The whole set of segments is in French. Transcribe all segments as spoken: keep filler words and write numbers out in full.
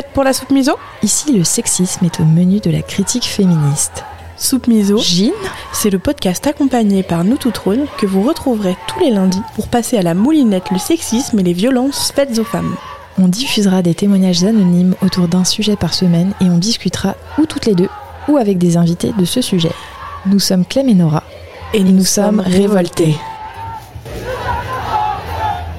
Prête pour la soupe miso ? Ici, le sexisme est au menu de la critique féministe. Soupe miso, Jean, c'est le podcast accompagné par Nous Toutes Rôles que vous retrouverez tous les lundis pour passer à la moulinette le sexisme et les violences faites aux femmes. On diffusera des témoignages anonymes autour d'un sujet par semaine et on discutera ou toutes les deux ou avec des invités de ce sujet. Nous sommes Clem et Nora. Et, et nous, nous sommes révoltés.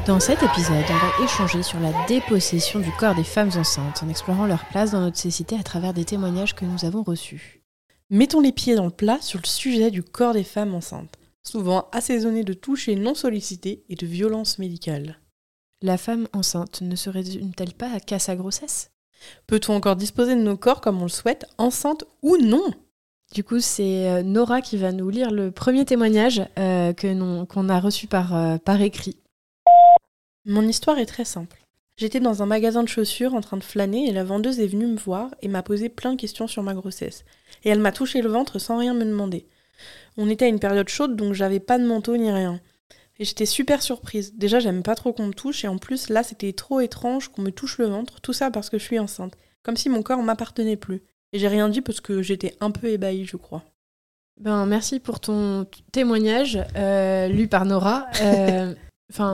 Dans cet épisode, on va échanger sur la dépossession du corps des femmes enceintes en explorant leur place dans notre société à travers des témoignages que nous avons reçus. Mettons les pieds dans le plat sur le sujet du corps des femmes enceintes, souvent assaisonné de touches non sollicitées et de violences médicales. La femme enceinte ne se résume-t-elle pas qu'à sa grossesse ? Peut-on encore disposer de nos corps comme on le souhaite, enceinte ou non ? Du coup, c'est Nora qui va nous lire le premier témoignage euh, que non, qu'on a reçu par, euh, par écrit. Mon histoire est très simple. J'étais dans un magasin de chaussures en train de flâner et la vendeuse est venue me voir et m'a posé plein de questions sur ma grossesse. Et elle m'a touché le ventre sans rien me demander. On était à une période chaude donc j'avais pas de manteau ni rien. Et j'étais super surprise. Déjà, j'aime pas trop qu'on me touche et en plus, là, c'était trop étrange qu'on me touche le ventre, tout ça parce que je suis enceinte. Comme si mon corps m'appartenait plus. Et j'ai rien dit parce que j'étais un peu ébahie, je crois. Ben, merci pour ton témoignage, euh, lu par Nora. Euh,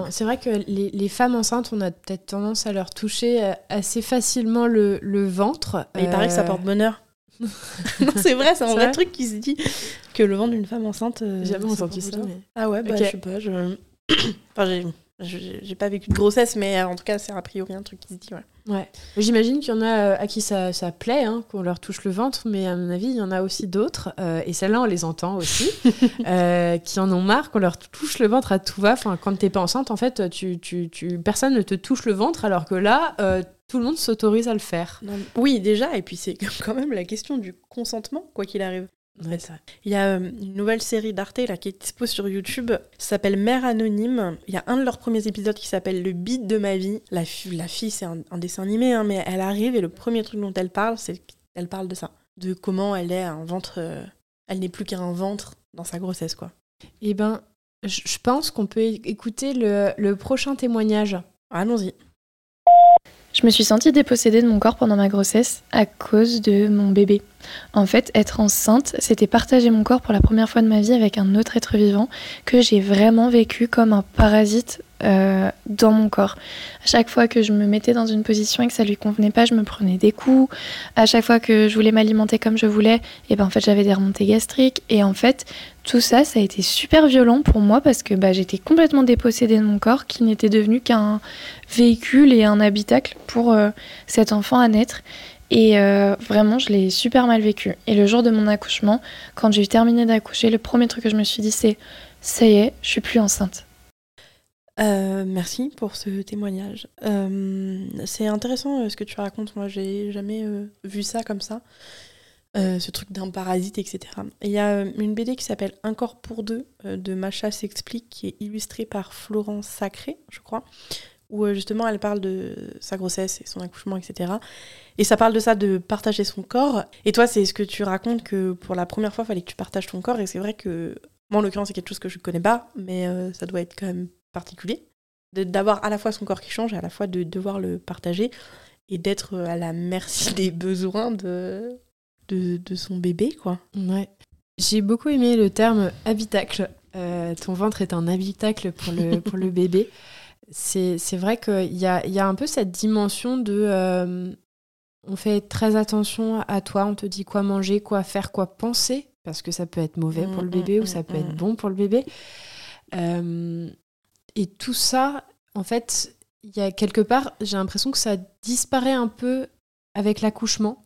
c'est vrai que les, les femmes enceintes, on a peut-être tendance à leur toucher assez facilement le, le ventre. Mais il euh... paraît que ça porte bonheur. Non, c'est vrai, c'est un c'est vrai, vrai truc qui se dit que le ventre d'une femme enceinte... Euh, j'ai jamais entendu ça. Mais... Ah ouais, bah, okay. Je sais pas, je... enfin, j'ai... J'ai, j'ai pas vécu de grossesse, mais en tout cas, c'est a priori un truc qui se dit, ouais. ouais. J'imagine qu'il y en a à qui ça, ça plaît, hein, qu'on leur touche le ventre, mais à mon avis, il y en a aussi d'autres, euh, et celles-là, on les entend aussi, euh, qui en ont marre, qu'on leur touche le ventre à tout va. Enfin, quand t'es pas enceinte, en fait, tu, tu, tu, personne ne te touche le ventre, alors que là, euh, tout le monde s'autorise à le faire. Non, oui, déjà, et puis c'est quand même la question du consentement, quoi qu'il arrive. Ouais, il y a une nouvelle série d'Arte là, qui est dispo sur YouTube, ça s'appelle Mère anonyme. Il y a un de leurs premiers épisodes qui s'appelle Le bide de ma vie. La, fi- la fille, c'est un, un dessin animé, hein, mais elle arrive et le premier truc dont elle parle, c'est qu'elle parle de ça. De comment elle est un ventre... Euh, elle n'est plus qu'un ventre dans sa grossesse, quoi. Eh ben, je pense qu'on peut écouter le, le prochain témoignage. Allons-y. Je me suis sentie dépossédée de mon corps pendant ma grossesse à cause de mon bébé. En fait, être enceinte, c'était partager mon corps pour la première fois de ma vie avec un autre être vivant que j'ai vraiment vécu comme un parasite euh, dans mon corps. À chaque fois que je me mettais dans une position et que ça lui convenait pas, je me prenais des coups. À chaque fois que je voulais m'alimenter comme je voulais, et ben en fait j'avais des remontées gastriques. Et en fait, tout ça, ça a été super violent pour moi parce que bah, j'étais complètement dépossédée de mon corps qui n'était devenu qu'un véhicule et un habitacle pour euh, cet enfant à naître. Et euh, vraiment, je l'ai super mal vécu. Et le jour de mon accouchement, quand j'ai terminé d'accoucher, le premier truc que je me suis dit, c'est « ça y est, je suis plus enceinte ». Euh, merci pour ce témoignage. Euh, c'est intéressant euh, ce que tu racontes. Moi, j'ai jamais euh, vu ça comme ça, euh, ce truc d'un parasite, et cetera. Il y a euh, une B D qui s'appelle « Un corps pour deux euh, » de Macha s'explique, qui est illustrée par Florence Sacré, je crois, où justement elle parle de sa grossesse et son accouchement, et cetera. Et ça parle de ça, de partager son corps. Et toi, c'est ce que tu racontes, que pour la première fois, il fallait que tu partages ton corps. Et c'est vrai que, moi en l'occurrence, c'est quelque chose que je ne connais pas, mais euh, ça doit être quand même particulier, de, d'avoir à la fois son corps qui change, et à la fois de devoir le partager, et d'être à la merci des besoins de, de, de son bébé, quoi. Ouais. J'ai beaucoup aimé le terme « habitacle euh, ». Ton ventre est un habitacle pour le, pour le bébé. C'est, c'est vrai qu'il y a, y a un peu cette dimension de... Euh, on fait très attention à toi, on te dit quoi manger, quoi faire, quoi penser, parce que ça peut être mauvais mmh, pour le bébé mmh, ou ça mmh. peut être bon pour le bébé. Euh, et tout ça, en fait, il y a quelque part, j'ai l'impression que ça disparaît un peu avec l'accouchement.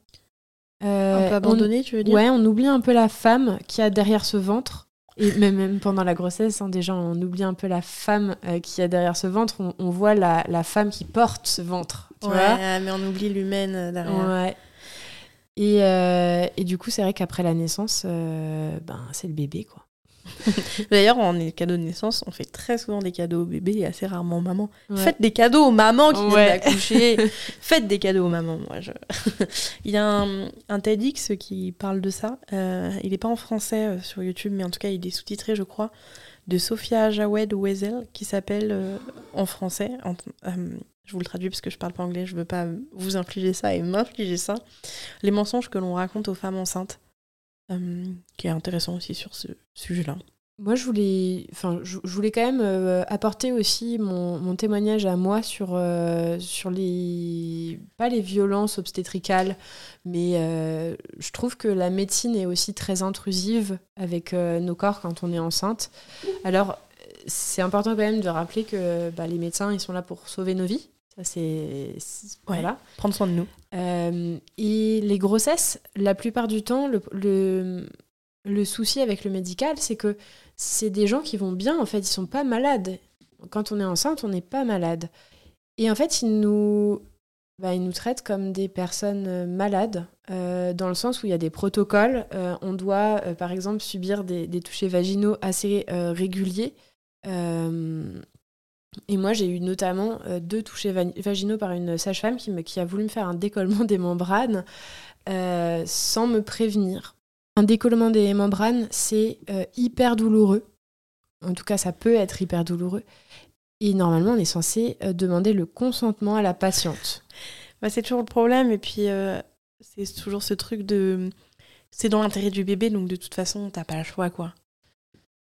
Euh, un peu abandonné, on, tu veux dire ? Ouais, on oublie un peu la femme qu'il y a derrière ce ventre. Et même, même pendant la grossesse, hein, déjà, on oublie un peu la femme euh, qu'il y a derrière ce ventre. On, on voit la, la femme qui porte ce ventre, tu ouais, vois. Mais on oublie l'humaine derrière. Ouais. Et, euh, et du coup, c'est vrai qu'après la naissance, euh, ben, c'est le bébé, quoi. D'ailleurs, en cadeau de naissance, on fait très souvent des cadeaux aux bébés et assez rarement aux mamans. Ouais. Faites des cadeaux aux mamans qui ouais. viennent d'accoucher. Faites des cadeaux aux mamans. Moi, je... il y a un, un TEDx qui parle de ça. Euh, il n'est pas en français euh, sur YouTube, mais en tout cas, il est sous-titré, je crois, de Sophia Ajaoued Wezel, qui s'appelle euh, en français, en, euh, je vous le traduis parce que je parle pas anglais, je veux pas vous infliger ça et m'infliger ça, les mensonges que l'on raconte aux femmes enceintes, euh, qui est intéressant aussi sur ce sujet-là. Moi, je voulais, enfin, je, je voulais quand même euh, apporter aussi mon, mon témoignage à moi sur, euh, sur les... pas les violences obstétricales, mais euh, je trouve que la médecine est aussi très intrusive avec euh, nos corps quand on est enceinte. Alors, c'est important quand même de rappeler que bah, les médecins, ils sont là pour sauver nos vies. Ça, c'est... c'est voilà. Ouais, prendre soin de nous. Euh, et les grossesses, la plupart du temps, le... le Le souci avec le médical, c'est que c'est des gens qui vont bien, en fait, ils ne sont pas malades. Quand on est enceinte, on n'est pas malade. Et en fait, ils nous, bah, ils nous traitent comme des personnes malades, euh, dans le sens où il y a des protocoles. Euh, on doit, euh, par exemple, subir des, des touchés vaginaux assez euh, réguliers. Euh, et moi, j'ai eu notamment euh, deux touchés va- vaginaux par une sage-femme qui, me, qui a voulu me faire un décollement des membranes euh, sans me prévenir. Un décollement des membranes, c'est euh, hyper douloureux. En tout cas, ça peut être hyper douloureux. Et normalement, on est censé euh, demander le consentement à la patiente. Bah, c'est toujours le problème. Et puis, euh, c'est toujours ce truc de... C'est dans l'intérêt du bébé, donc de toute façon, t'as pas le choix, quoi.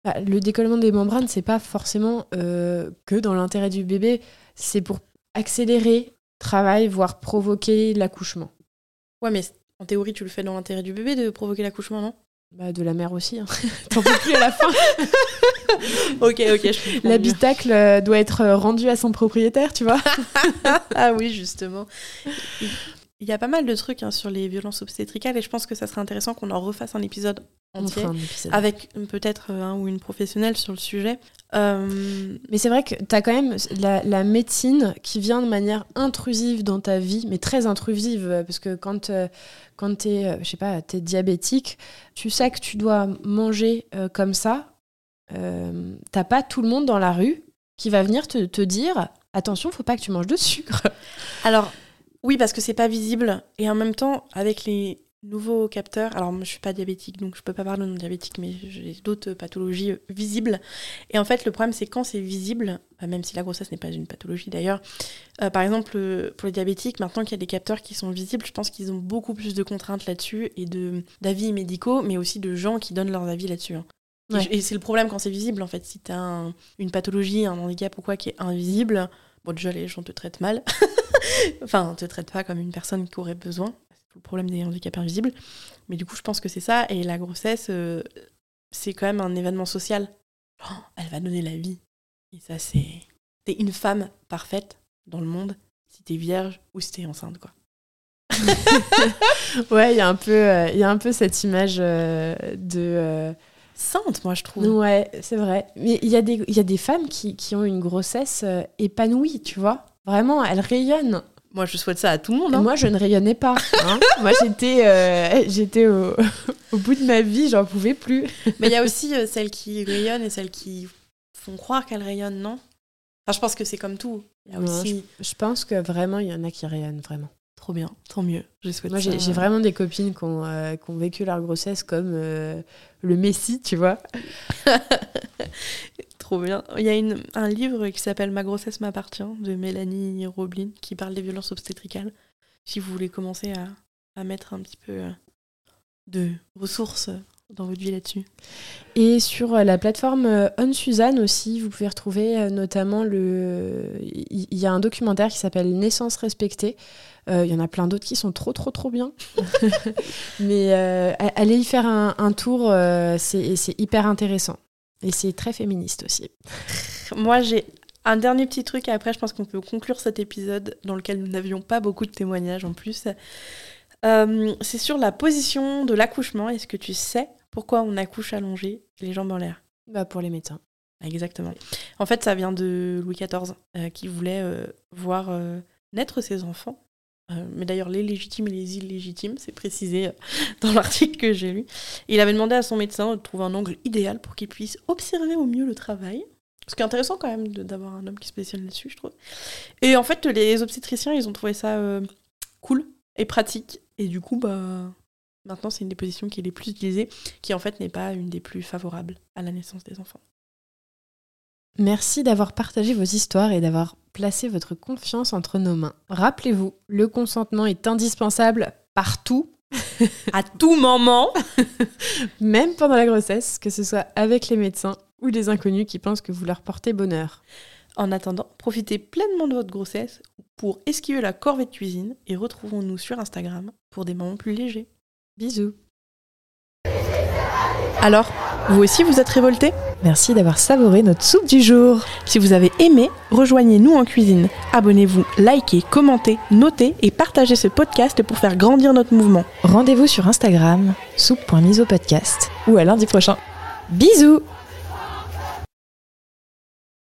Bah, le décollement des membranes, c'est pas forcément euh, que dans l'intérêt du bébé. C'est pour accélérer le travail, voire provoquer l'accouchement. Ouais, mais... En théorie, tu le fais dans l'intérêt du bébé de provoquer l'accouchement, non ? Bah, de la mère aussi. Hein. T'en peux plus à la fin. Ok, ok. Je l'habitacle bien. Doit être rendu à son propriétaire, tu vois. Ah oui, justement. Il y a pas mal de trucs hein, sur les violences obstétricales et je pense que ça serait intéressant qu'on en refasse un épisode entier, enfin, un épisode. Avec peut-être un ou une professionnelle sur le sujet. Euh... Mais c'est vrai que t'as quand même la, la médecine qui vient de manière intrusive dans ta vie, mais très intrusive, parce que quand, euh, quand t'es, euh, je sais pas, t'es diabétique, tu sais que tu dois manger euh, comme ça, euh, t'as pas tout le monde dans la rue qui va venir te, te dire « Attention, faut pas que tu manges de sucre !» Alors, oui, parce que c'est pas visible, et en même temps, avec les... nouveaux capteurs. Alors, moi, je suis pas diabétique, donc je peux pas parler de non diabétique, mais j'ai d'autres pathologies visibles. Et en fait, le problème, c'est quand c'est visible, même si la grossesse n'est pas une pathologie d'ailleurs, euh, par exemple, pour les diabétiques, maintenant qu'il y a des capteurs qui sont visibles, je pense qu'ils ont beaucoup plus de contraintes là-dessus et de, d'avis médicaux, mais aussi de gens qui donnent leurs avis là-dessus. Hein. Ouais. Et c'est le problème quand c'est visible, en fait. Si t'as un, une pathologie, un handicap ou quoi qui est invisible, bon, déjà, les gens te traitent mal. Enfin, on te traite pas comme une personne qui aurait besoin. Le problème des handicaps invisibles. Mais du coup, je pense que c'est ça. Et la grossesse, euh, c'est quand même un événement social. Oh, elle va donner la vie. Et ça, c'est... T'es une femme parfaite dans le monde si t'es vierge ou si t'es enceinte, quoi. Ouais, il y a un peu, euh, y a un peu cette image euh, de... Euh... sainte, moi, je trouve. Ouais, c'est vrai. Mais il y, y a des femmes qui, qui ont une grossesse euh, épanouie, tu vois. Vraiment, elles rayonnent. Moi, je souhaite ça à tout le monde. Hein. Moi, je ne rayonnais pas. Hein. Moi, j'étais, euh, j'étais au, au bout de ma vie, j'en pouvais plus. Mais il y a aussi euh, celles qui rayonnent et celles qui font croire qu'elles rayonnent, non ? Enfin, je pense que c'est comme tout. Il y a ouais, aussi... je, je pense que vraiment, il y en a qui rayonnent, vraiment. Trop bien, tant mieux. Je souhaite Moi, ça. J'ai, j'ai vraiment des copines qui ont, euh, qui ont vécu leur grossesse comme euh, le Messie, tu vois. Trop bien. Il y a une, un livre qui s'appelle « Ma grossesse m'appartient » de Mélanie Roblin qui parle des violences obstétricales. Si vous voulez commencer à, à mettre un petit peu de ressources dans votre vie là-dessus. Et sur la plateforme OnSuzanne aussi, vous pouvez retrouver notamment le... Il y a un documentaire qui s'appelle « Naissance respectée ». Euh, y en a plein d'autres qui sont trop, trop, trop bien. Mais euh, allez y faire un, un tour, euh, c'est, c'est hyper intéressant. Et c'est très féministe aussi. Moi, j'ai un dernier petit truc, et après, je pense qu'on peut conclure cet épisode dans lequel nous n'avions pas beaucoup de témoignages en plus. Euh, c'est sur la position de l'accouchement. Est-ce que tu sais pourquoi on accouche allongé, les jambes en l'air ? Bah, pour les médecins. Exactement. En fait, ça vient de Louis quatorze, euh, qui voulait euh, voir euh, naître ses enfants. Euh, mais d'ailleurs, les légitimes et les illégitimes, c'est précisé euh, dans l'article que j'ai lu. Et il avait demandé à son médecin de trouver un angle idéal pour qu'il puisse observer au mieux le travail. Ce qui est intéressant quand même de, d'avoir un homme qui se spécialise là-dessus, je trouve. Et en fait, les obstétriciens, ils ont trouvé ça euh, cool et pratique. Et du coup, bah, maintenant, c'est une des positions qui est les plus utilisées, qui en fait n'est pas une des plus favorables à la naissance des enfants. Merci d'avoir partagé vos histoires et d'avoir placé votre confiance entre nos mains. Rappelez-vous, le consentement est indispensable partout, à tout moment, même pendant la grossesse, que ce soit avec les médecins ou les inconnus qui pensent que vous leur portez bonheur. En attendant, profitez pleinement de votre grossesse pour esquiver la corvée de cuisine et retrouvons-nous sur Instagram pour des moments plus légers. Bisous. Alors, vous aussi vous êtes révoltés ? Merci d'avoir savouré notre soupe du jour. Si vous avez aimé, rejoignez-nous en cuisine. Abonnez-vous, likez, commentez, notez et partagez ce podcast pour faire grandir notre mouvement. Rendez-vous sur Instagram, soupe point miso podcast ou à lundi prochain. Bisous !